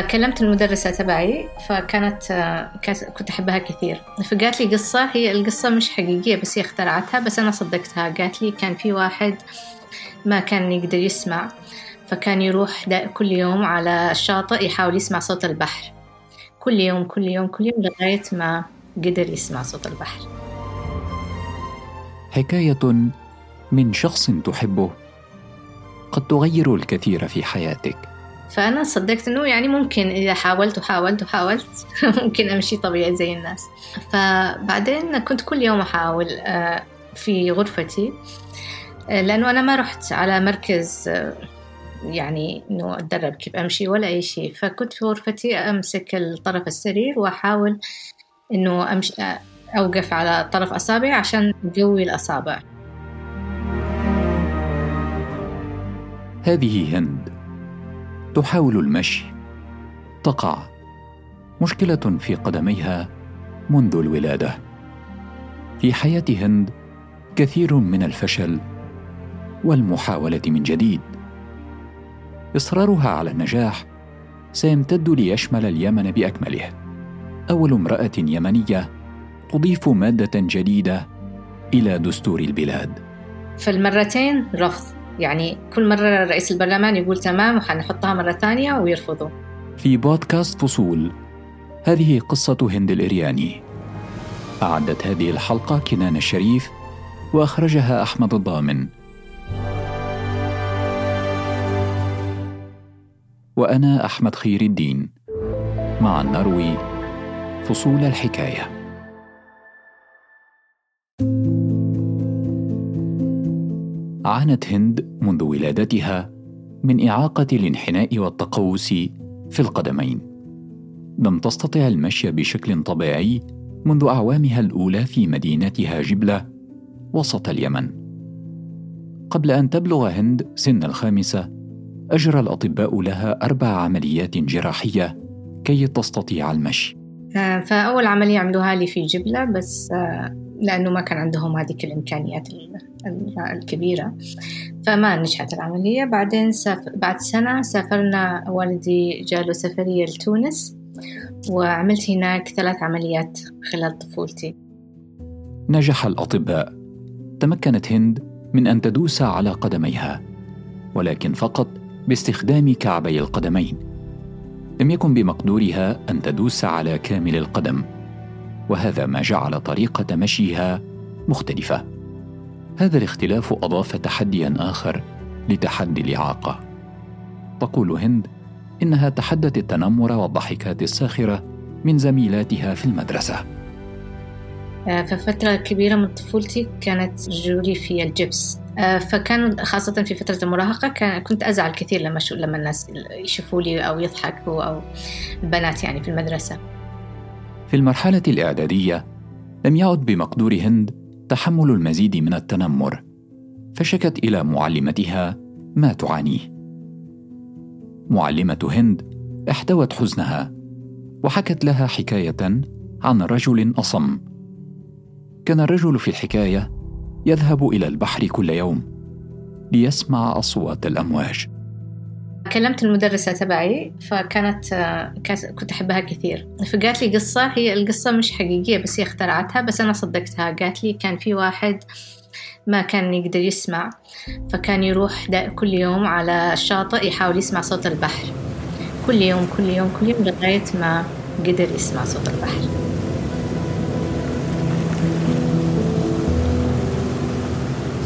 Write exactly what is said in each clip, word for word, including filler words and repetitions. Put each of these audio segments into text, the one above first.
كلمت المدرسة تبعي، فكانت كنت أحبها كثير، فقالت لي قصة، هي القصة مش حقيقية بس هي اخترعتها، بس أنا صدقتها. قالت لي كان في واحد ما كان يقدر يسمع، فكان يروح كل يوم على الشاطئ يحاول يسمع صوت البحر، كل يوم كل يوم كل يوم لغاية ما قدر يسمع صوت البحر. حكاية من شخص تحبه قد تغير الكثير في حياتك. فأنا صدقت أنه يعني ممكن إذا حاولت وحاولت وحاولت ممكن أمشي طبيعي زي الناس. فبعدين كنت كل يوم أحاول في غرفتي، لأنه أنا ما رحت على مركز يعني أنه أتدرب كيف أمشي ولا أي شيء، فكنت في غرفتي أمسك الطرف السرير وأحاول أنه أمشي، أوقف على طرف أصابعي عشان أقوي الأصابع. هذه هند تحاول المشي، تقع مشكلة في قدميها منذ الولادة. في حياة هند كثير من الفشل والمحاولة من جديد. إصرارها على النجاح سيمتد ليشمل اليمن بأكمله. أول امرأة يمنية تضيف مادة جديدة إلى دستور البلاد. فالمرتين رفض، يعني كل مرة رئيس البرلمان يقول تمام وحنحطها مرة ثانية ويرفضوا. في بودكاست فصول، هذه قصة هند الإرياني. أعدت هذه الحلقة كنان الشريف وأخرجها أحمد الضامن، وأنا أحمد خير الدين مع النروي. فصول الحكاية. عانت هند منذ ولادتها من إعاقة الانحناء والتقوس في القدمين. لم تستطع المشي بشكل طبيعي منذ أعوامها الأولى في مدينتها جبلة وسط اليمن. قبل أن تبلغ هند سن الخامسة، أجرى الأطباء لها أربع عمليات جراحية كي تستطيع المشي. فأول عملية عملوها لي في جبلة، بس لأنه ما كان عندهم هذه الإمكانيات الكبيرة فما نجحت العملية. بعدين سافر... بعد سنة سافرنا، والدي جاله سفرية لتونس، وعملت هناك ثلاث عمليات خلال طفولتي. نجح الأطباء، تمكنت هند من أن تدوس على قدميها، ولكن فقط باستخدام كعبي القدمين. لم يكن بمقدورها أن تدوس على كامل القدم، وهذا ما جعل طريقة مشيها مختلفة. هذا الاختلاف أضاف تحدياً آخر لتحدي الإعاقة. تقول هند إنها تحدت التنمر والضحكات الساخرة من زميلاتها في المدرسة. ففترة كبيرة من طفولتي كانت جولي في الجبس، فكان خاصة في فترة المراهقة كنت أزعل كثير لما لما الناس يشوفوا لي أو يضحكوا، أو البنات يعني في المدرسة. في المرحلة الإعدادية لم يعد بمقدور هند تحمل المزيد من التنمر، فشكت إلى معلمتها ما تعانيه. معلمة هند احتوت حزنها وحكت لها حكاية عن رجل أصم. كان الرجل في الحكاية يذهب إلى البحر كل يوم ليسمع أصوات الأمواج. كلمت المدرسة تبعي، فكانت كنت أحبها كثير، فقالت لي قصة، هي القصة مش حقيقية بس هي اخترعتها، بس أنا صدقتها. قالت لي كان في واحد ما كان يقدر يسمع، فكان يروح كل يوم على الشاطئ يحاول يسمع صوت البحر، كل يوم كل يوم كل يوم لغاية ما قدر يسمع صوت البحر.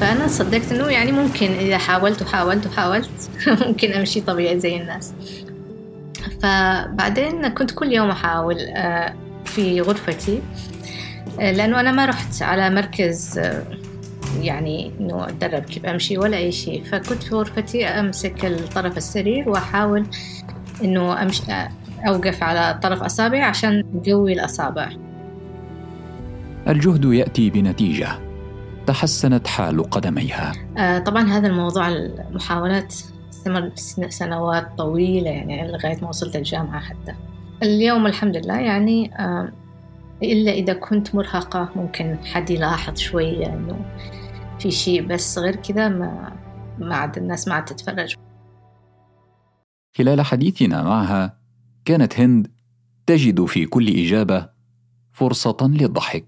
فأنا صدقت أنه يعني ممكن إذا حاولت وحاولت وحاولت ممكن أمشي طبيعي زي الناس. فبعدين كنت كل يوم أحاول في غرفتي، لأنه أنا ما رحت على مركز يعني أنه أتدرب كيف أمشي ولا أي شيء، فكنت في غرفتي أمسك الطرف السرير وأحاول أنه أمشي، أوقف على طرف أصابعي عشان أقوي الأصابع. الجهد يأتي بنتيجة. تحسنت حال قدميها. آه طبعا هذا الموضوع، المحاولات استمر سنوات طويلة، يعني لغاية ما وصلت الجامعة حتى اليوم الحمد لله. يعني آه إلا إذا كنت مرهقة ممكن حد يلاحظ شوية إنه في شيء، بس غير كذا ما ما عاد الناس ما عاد تتفرج. خلال حديثنا معها كانت هند تجد في كل إجابة فرصة للضحك.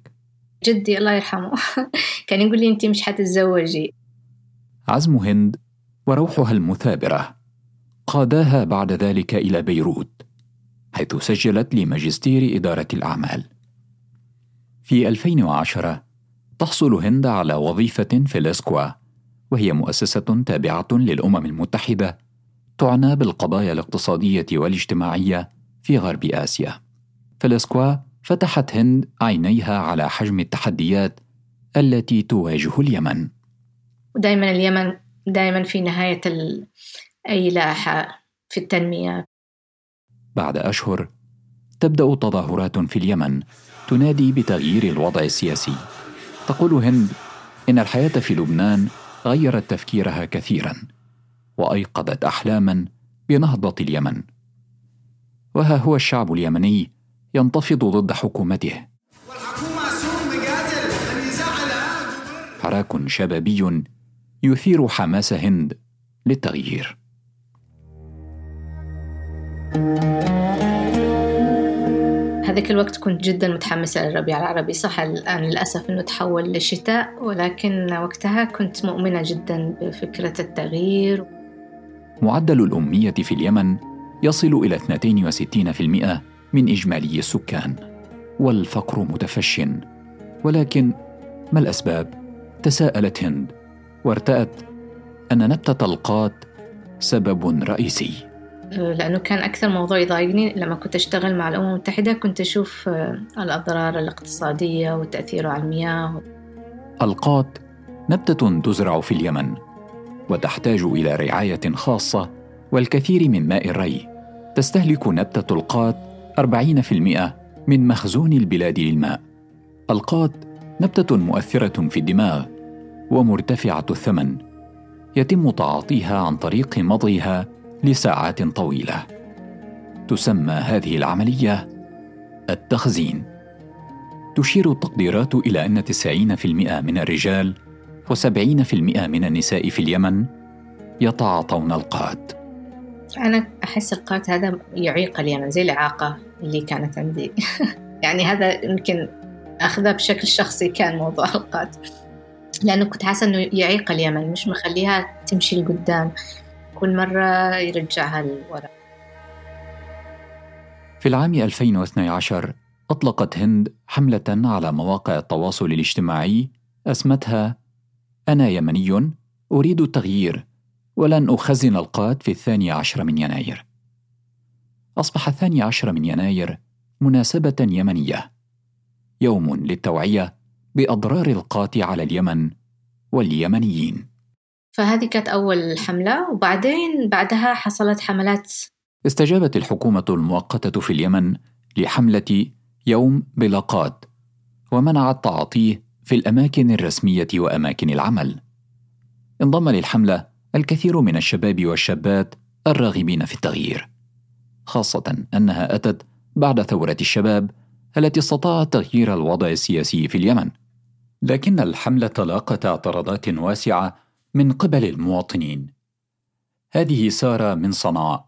جدي الله يرحمه كان يقول لي أنت مش حتتزوجي. عزم هند وروحها المثابرة قاداها بعد ذلك إلى بيروت، حيث سجلت لماجستير إدارة الأعمال. في ألفين وعشرة تحصل هند على وظيفة في الاسكوا، وهي مؤسسة تابعة للأمم المتحدة تعنى بالقضايا الاقتصادية والاجتماعية في غرب آسيا. فالاسكوا فتحت هند عينيها على حجم التحديات التي تواجه اليمن. ودائما اليمن دائما في نهاية أي لاحة في التنمية. بعد أشهر تبدأ تظاهرات في اليمن تنادي بتغيير الوضع السياسي. تقول هند إن الحياة في لبنان غيرت تفكيرها كثيرا وأيقظت أحلاما بنهضة اليمن، وها هو الشعب اليمني ينتفض ضد حكومته. حراك شبابي يثير حماس هند للتغيير. هذاك الوقت كنت جدا متحمسة للربيع العربي، صح الآن للأسف أنه تحول للشتاء، ولكن وقتها كنت مؤمنة جدا بفكرة التغيير. معدل الأمية في اليمن يصل إلى اثنين وستين بالمئة من إجمالي السكان، والفقر متفش. ولكن ما الأسباب؟ تساءلت هند وارتأت أن نبتة القات سبب رئيسي. لأنه كان أكثر موضوع يضايقني لما كنت أشتغل مع الأمم المتحدة، كنت أشوف الأضرار الاقتصادية وتأثيره على المياه. القات نبتة تزرع في اليمن وتحتاج إلى رعاية خاصة والكثير من ماء الري. تستهلك نبتة القات أربعين بالمئة من مخزون البلاد للماء. القات نبتة مؤثرة في الدماغ ومرتفعة الثمن، يتم تعاطيها عن طريق مضغها لساعات طويلة. تسمى هذه العملية التخزين. تشير التقديرات إلى أن تسعين بالمئة من الرجال وسبعين بالمئة من النساء في اليمن يتعاطون القات. أنا أحس القات هذا يعيق اليمن زي الإعاقة اللي كانت عندي يعني هذا يمكن أخذه بشكل شخصي، كان موضوع القات لأنه كنت حاسة أنه يعيق اليمن، مش مخليها تمشي لقدام، كل مرة يرجعها للوراء. في العام ألفين واثني عشر أطلقت هند حملة على مواقع التواصل الاجتماعي أسمتها أنا يمني أريد التغيير ولن أخزن القات في الثاني عشر من يناير. أصبح الثاني عشر من يناير مناسبة يمنية، يوم للتوعية بأضرار القات على اليمن واليمنيين. فهذه كانت أول حملة، وبعدين بعدها حصلت حملات. استجابت الحكومة المؤقتة في اليمن لحملة يوم بلا قات، ومنعت تعاطيه في الأماكن الرسمية وأماكن العمل. انضم للحملة الكثير من الشباب والشابات الراغبين في التغيير، خاصة أنها أتت بعد ثورة الشباب التي استطاعت تغيير الوضع السياسي في اليمن. لكن الحملة لاقت اعتراضات واسعة من قبل المواطنين. هذه سارة من صنعاء.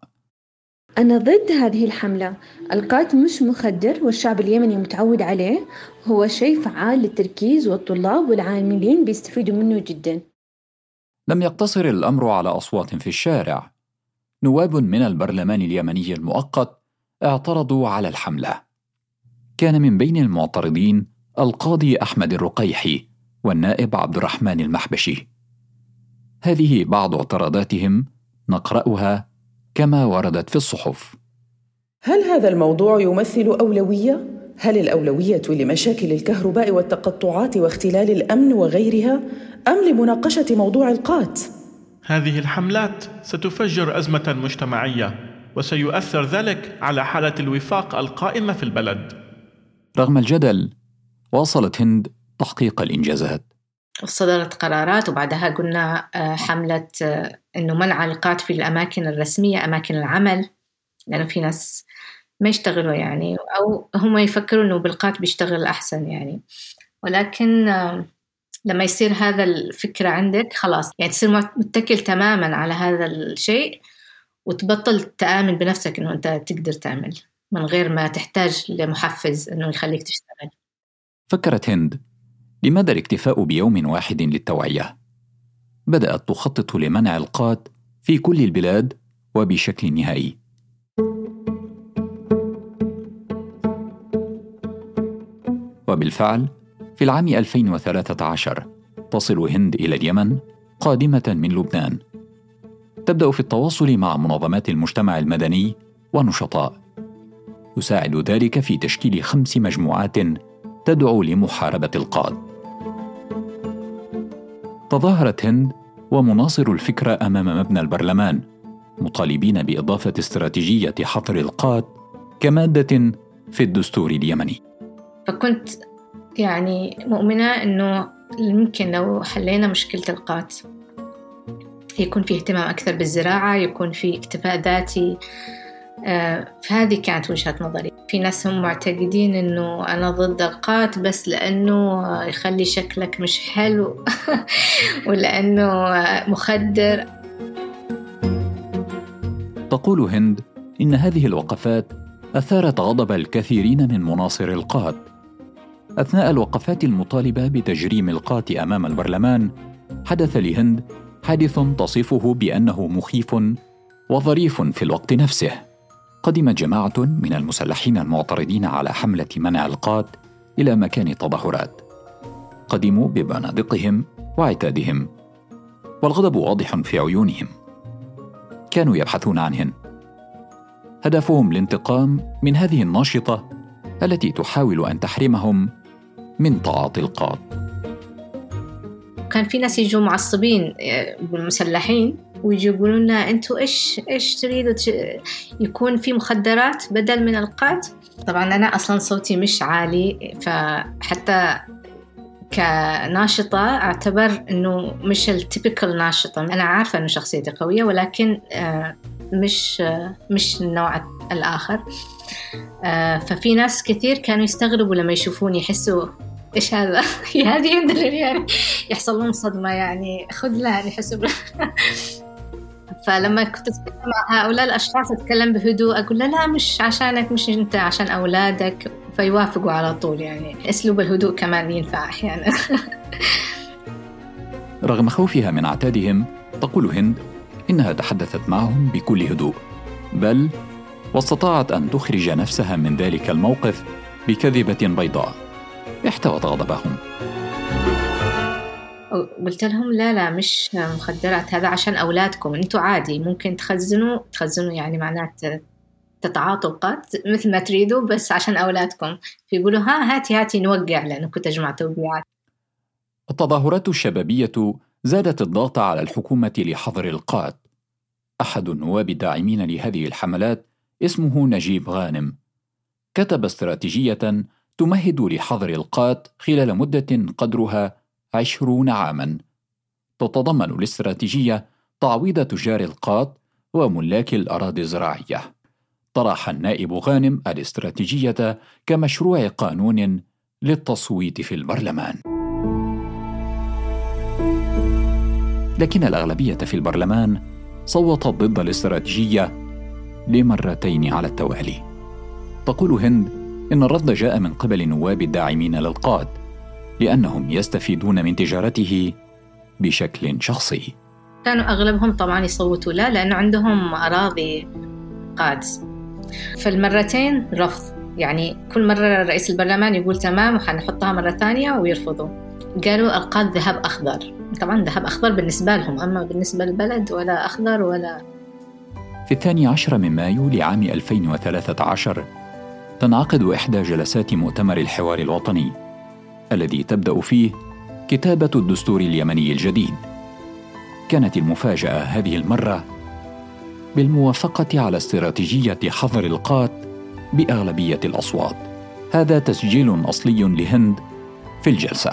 أنا ضد هذه الحملة. القات مش مخدر والشعب اليمني متعود عليه، هو شيء فعال للتركيز والطلاب والعاملين بيستفيدوا منه جدا. لم يقتصر الأمر على أصوات في الشارع. نواب من البرلمان اليمني المؤقت اعترضوا على الحملة. كان من بين المعترضين القاضي أحمد الرقيحي والنائب عبد الرحمن المحبشي. هذه بعض اعتراضاتهم نقرأها كما وردت في الصحف. هل هذا الموضوع يمثل أولوية؟ هل الأولوية لمشاكل الكهرباء والتقطعات واختلال الأمن وغيرها أم لمناقشة موضوع القات؟ هذه الحملات ستفجر أزمة مجتمعية وسيؤثر ذلك على حالة الوفاق القائمة في البلد. رغم الجدل واصلت هند تحقيق الإنجازات. صدرت قرارات، وبعدها قلنا حملة إنه منع القات في الأماكن الرسمية، أماكن العمل، لأنه في ناس ما يشتغلوا يعني، أو هم يفكروا إنه بالقات بيشتغل أحسن يعني. ولكن لما يصير هذا الفكرة عندك خلاص يعني تصير متكل تماما على هذا الشيء، وتبطل تآمل بنفسك إنه أنت تقدر تعمل من غير ما تحتاج لمحفز إنه يخليك تشتغل. فكرت هند، لماذا الاكتفاء بيوم واحد للتوعية؟ بدأت تخطط لمنع القات في كل البلاد وبشكل نهائي. وبالفعل في العام ألفين وثلاثة عشر تصل هند إلى اليمن قادمة من لبنان. تبدأ في التواصل مع منظمات المجتمع المدني ونشطاء، يساعد ذلك في تشكيل خمس مجموعات تدعو لمحاربة القات. تظاهرت هند ومناصر الفكرة أمام مبنى البرلمان مطالبين بإضافة استراتيجية حظر القات كمادة في الدستور اليمني. فكنت يعني مؤمنة أنه ممكن لو حلينا مشكلة القات يكون في اهتمام أكثر بالزراعة، يكون في اكتفاء ذاتي. فهذه كانت وجهة نظري. في ناس هم معتقدين أنه أنا ضد القات بس لأنه يخلي شكلك مش حلو ولأنه مخدر. تقول هند إن هذه الوقفات أثارت غضب الكثيرين من مناصر القات. أثناء الوقفات المطالبة بتجريم القات أمام البرلمان حدث لهند حادث تصفه بأنه مخيف وظريف في الوقت نفسه. قدم جماعة من المسلحين المعترضين على حملة منع القات إلى مكان التظاهرات، قدموا ببنادقهم وعتادهم والغضب واضح في عيونهم. كانوا يبحثون عنهن، هدفهم الانتقام من هذه الناشطة التي تحاول أن تحرمهم من تعاطي القات. كان في ناس يجوا معصبين بالمسلحين ويجوا يقولون لنا أنتوا إيش إيش تريدوا يكون في مخدرات بدل من القات. طبعا أنا أصلا صوتي مش عالي، فحتى كناشطة أعتبر أنه مش التيبيكال ناشطة. أنا عارفة أنه شخصيتي قوية ولكن مش مش النوع الآخر. ففي ناس كثير كانوا يستغربوا لما يشوفوني، يحسوا إيش هذا؟ هذه هند الإرياني. يحصل لهم صدمة، يعني خذ لها يحسوا. فلما كنت أتكلم مع هؤلاء الأشخاص أتكلم بهدوء، أقول لا مش عشانك، مش أنت، عشان أولادك. فيوافقوا على طول، يعني أسلوب الهدوء كمان ينفع أحيانا. رغم خوفها من عتادهم تقول هند إنها تحدثت معهم بكل هدوء، بل واستطاعت أن تخرج نفسها من ذلك الموقف بكذبة بيضاء احتوت غضبهم. قلت لهم لا لا مش مخدرات، هذا عشان أولادكم، أنتوا عادي ممكن تخزنوا تخزنوا يعني معناته تتعاطوا القات مثل ما تريدوا بس عشان أولادكم. فيقولوا ها هاتي هاتي نوقع، لأنه كنت أجمع توقيعات. التظاهرات الشبابية زادت الضغط على الحكومة لحظر القات. أحد النواب الداعمين لهذه الحملات اسمه نجيب غانم كتب استراتيجية تمهد لحظر القات خلال مدة قدرها عشرون عاماً. تتضمن الاستراتيجية تعويض تجار القات وملاك الأراضي الزراعية. طرح النائب غانم الاستراتيجية كمشروع قانون للتصويت في البرلمان، لكن الأغلبية في البرلمان صوتت ضد الاستراتيجية لمرتين على التوالي. تقول هند إن الرفض جاء من قبل النواب الداعمين للقات لأنهم يستفيدون من تجارته بشكل شخصي. كانوا أغلبهم طبعاً يصوتوا لا لأنه عندهم أراضي قات. فالمرتين رفض، يعني كل مرة رئيس البرلمان يقول تمام وحنحطها مرة ثانية ويرفضوا. قالوا القات ذهب أخضر. طبعاً ذهب أخضر بالنسبة لهم، أما بالنسبة للبلد ولا أخضر ولا. في الثاني عشر من مايو لعام ألفين وثلاثة عشر تنعقد إحدى جلسات مؤتمر الحوار الوطني الذي تبدأ فيه كتابة الدستور اليمني الجديد. كانت المفاجأة هذه المرة بالموافقة على استراتيجية حظر القات بأغلبية الأصوات. هذا تسجيل أصلي لهند في الجلسة.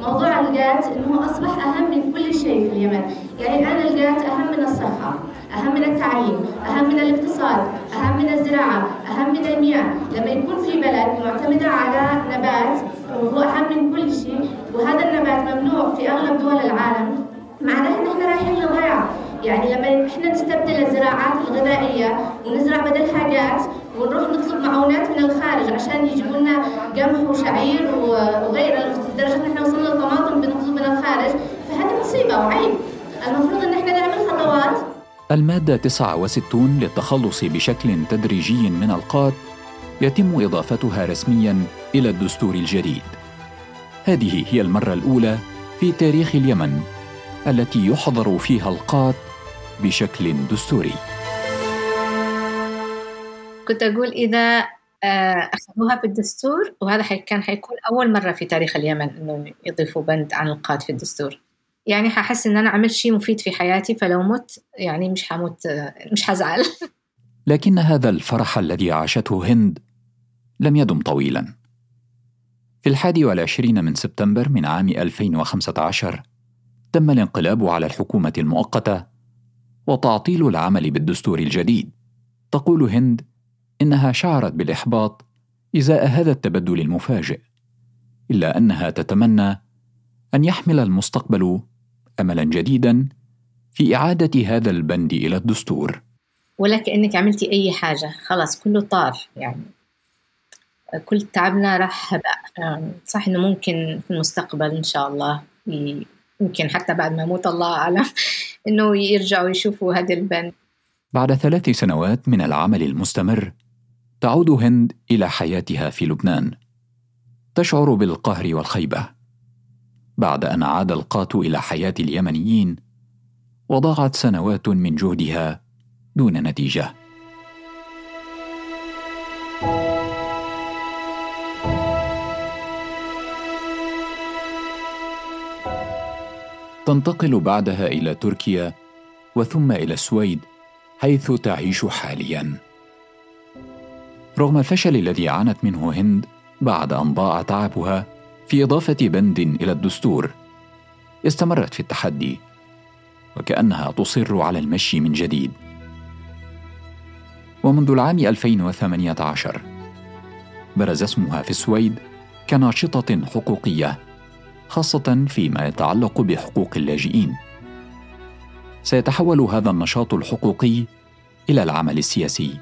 موضوع القات إنه أصبح أهم من كل شيء في اليمن، يعني الآن القات أهم من الصحة، أهم من التعليم، أهم من الاقتصاد، أهم من الزراعة، أهم من المياه. لما يكون في بلد معتمدة على نبات وهو أهم من كل شيء وهذا النبات ممنوع في أغلب دول العالم، معناه ان احنا رايحين لضياع. يعني لما احنا نستبدل الزراعات الغذائيه ونزرع بدل حاجات ونروح نطلب معونات من الخارج عشان يجيبوا لنا قمح وشعير وغيره، لدرجه ان احنا وصلنا للطماطم بنطلب من الخارج، فهذه مصيبه وعيب. المفروض ان احنا نعمل خطوات. الماده تسعة وستين للتخلص بشكل تدريجي من القات يتم اضافتها رسميا الى الدستور الجديد. هذه هي المره الاولى في تاريخ اليمن التي يحظر فيها القات بشكل دستوري. كنت أقول إذا أخذوها في الدستور، وهذا كان حيكون أول مرة في تاريخ اليمن أنه يضيفوا بند عن القات في الدستور، يعني ححس أن أنا عملت شيء مفيد في حياتي، فلو مت يعني مش حموت مش حزعل. لكن هذا الفرح الذي عاشته هند لم يدم طويلا. في الحادي والعشرين من سبتمبر من عام ألفين وخمسة عشر تم الانقلاب على الحكومة المؤقتة وتعطيل العمل بالدستور الجديد. تقول هند إنها شعرت بالإحباط إزاء هذا التبدل المفاجئ، إلا أنها تتمنى أن يحمل المستقبل أملا جديدا في إعادة هذا البند إلى الدستور. ولكأنك عملتي أي حاجة، خلاص كله طار، يعني كل تعبنا راح هباء. صح إنه ممكن في المستقبل إن شاء الله ي... ممكن حتى بعد ما موت الله أعلم أنه يرجعوا يشوفوا هذا البند. بعد ثلاث سنوات من العمل المستمر تعود هند إلى حياتها في لبنان، تشعر بالقهر والخيبة بعد أن عاد القات إلى حياة اليمنيين، وضاعت سنوات من جهدها دون نتيجة. تنتقل بعدها إلى تركيا وثم إلى السويد حيث تعيش حالياً. رغم الفشل الذي عانت منه هند بعد أن ضاع تعبها في إضافة بند إلى الدستور، استمرت في التحدي وكأنها تصر على المشي من جديد. ومنذ العام ألفين وثمانية عشر برز اسمها في السويد كناشطة حقوقية، خاصة فيما يتعلق بحقوق اللاجئين. سيتحول هذا النشاط الحقوقي إلى العمل السياسي.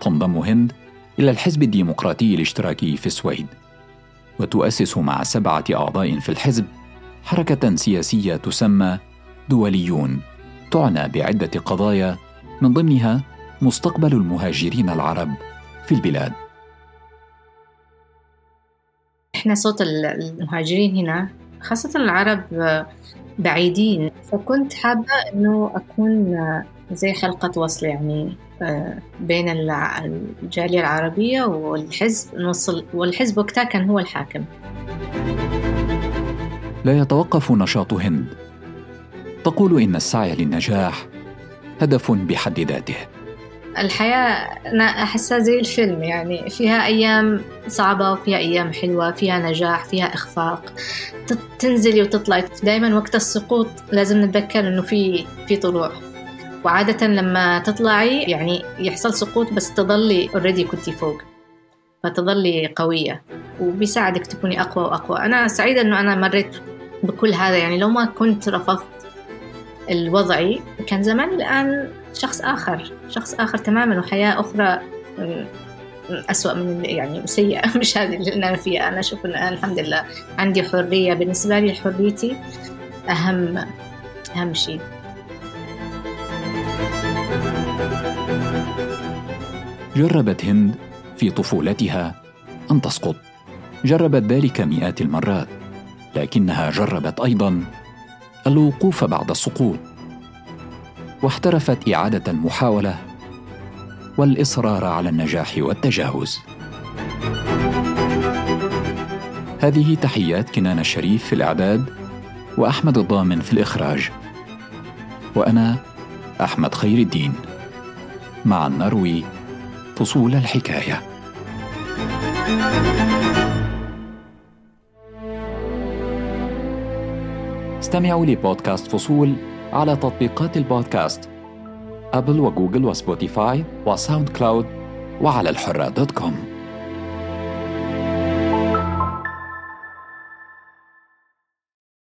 تنضم هند إلى الحزب الديمقراطي الاشتراكي في السويد، وتؤسس مع سبعة أعضاء في الحزب حركة سياسية تسمى دوليون، تعنى بعدة قضايا من ضمنها مستقبل المهاجرين العرب في البلاد. إحنا صوت المهاجرين هنا خاصة العرب بعيدين، فكنت حابة أنه أكون زي حلقة وصل، يعني بين الجالية العربية والحزب نوصل، والحزب وقتها كان هو الحاكم. لا يتوقف نشاط هند. تقول إن السعي للنجاح هدف بحد ذاته. الحياة أنا أحسها زي الفيلم، يعني فيها أيام صعبة وفيها أيام حلوة، فيها نجاح فيها إخفاق، تنزلي وتطلعي. دايما وقت السقوط لازم نتذكر أنه في في طلوع، وعادة لما تطلعي يعني يحصل سقوط بس تظلي already كنتي فوق، فتظلي قوية وبيساعدك تكوني أقوى وأقوى. أنا سعيدة أنه أنا مريت بكل هذا، يعني لو ما كنت رفضت الوضعي كان زماني الآن شخص آخر، شخص آخر تماماً، وحياة أخرى أسوأ من يعني سيئة، مش هذه اللي أنا فيها. أنا أشوف أن الحمد لله عندي حرية، بالنسبة لي حريتي أهم أهم شيء. جربت هند في طفولتها أن تسقط، جربت ذلك مئات المرات، لكنها جربت أيضاً الوقوف بعد السقوط، واحترفت إعادة المحاولة والإصرار على النجاح والتجاوز. هذه تحيات كنان الشريف في الإعداد وأحمد الضامن في الإخراج، وأنا أحمد خير الدين مع النروي فصول الحكاية. استمعوا لبودكاست فصول على تطبيقات البودكاست أبل وجوجل وسبوتيفاي وساوند كلاود وعلى الحرة دوت كوم.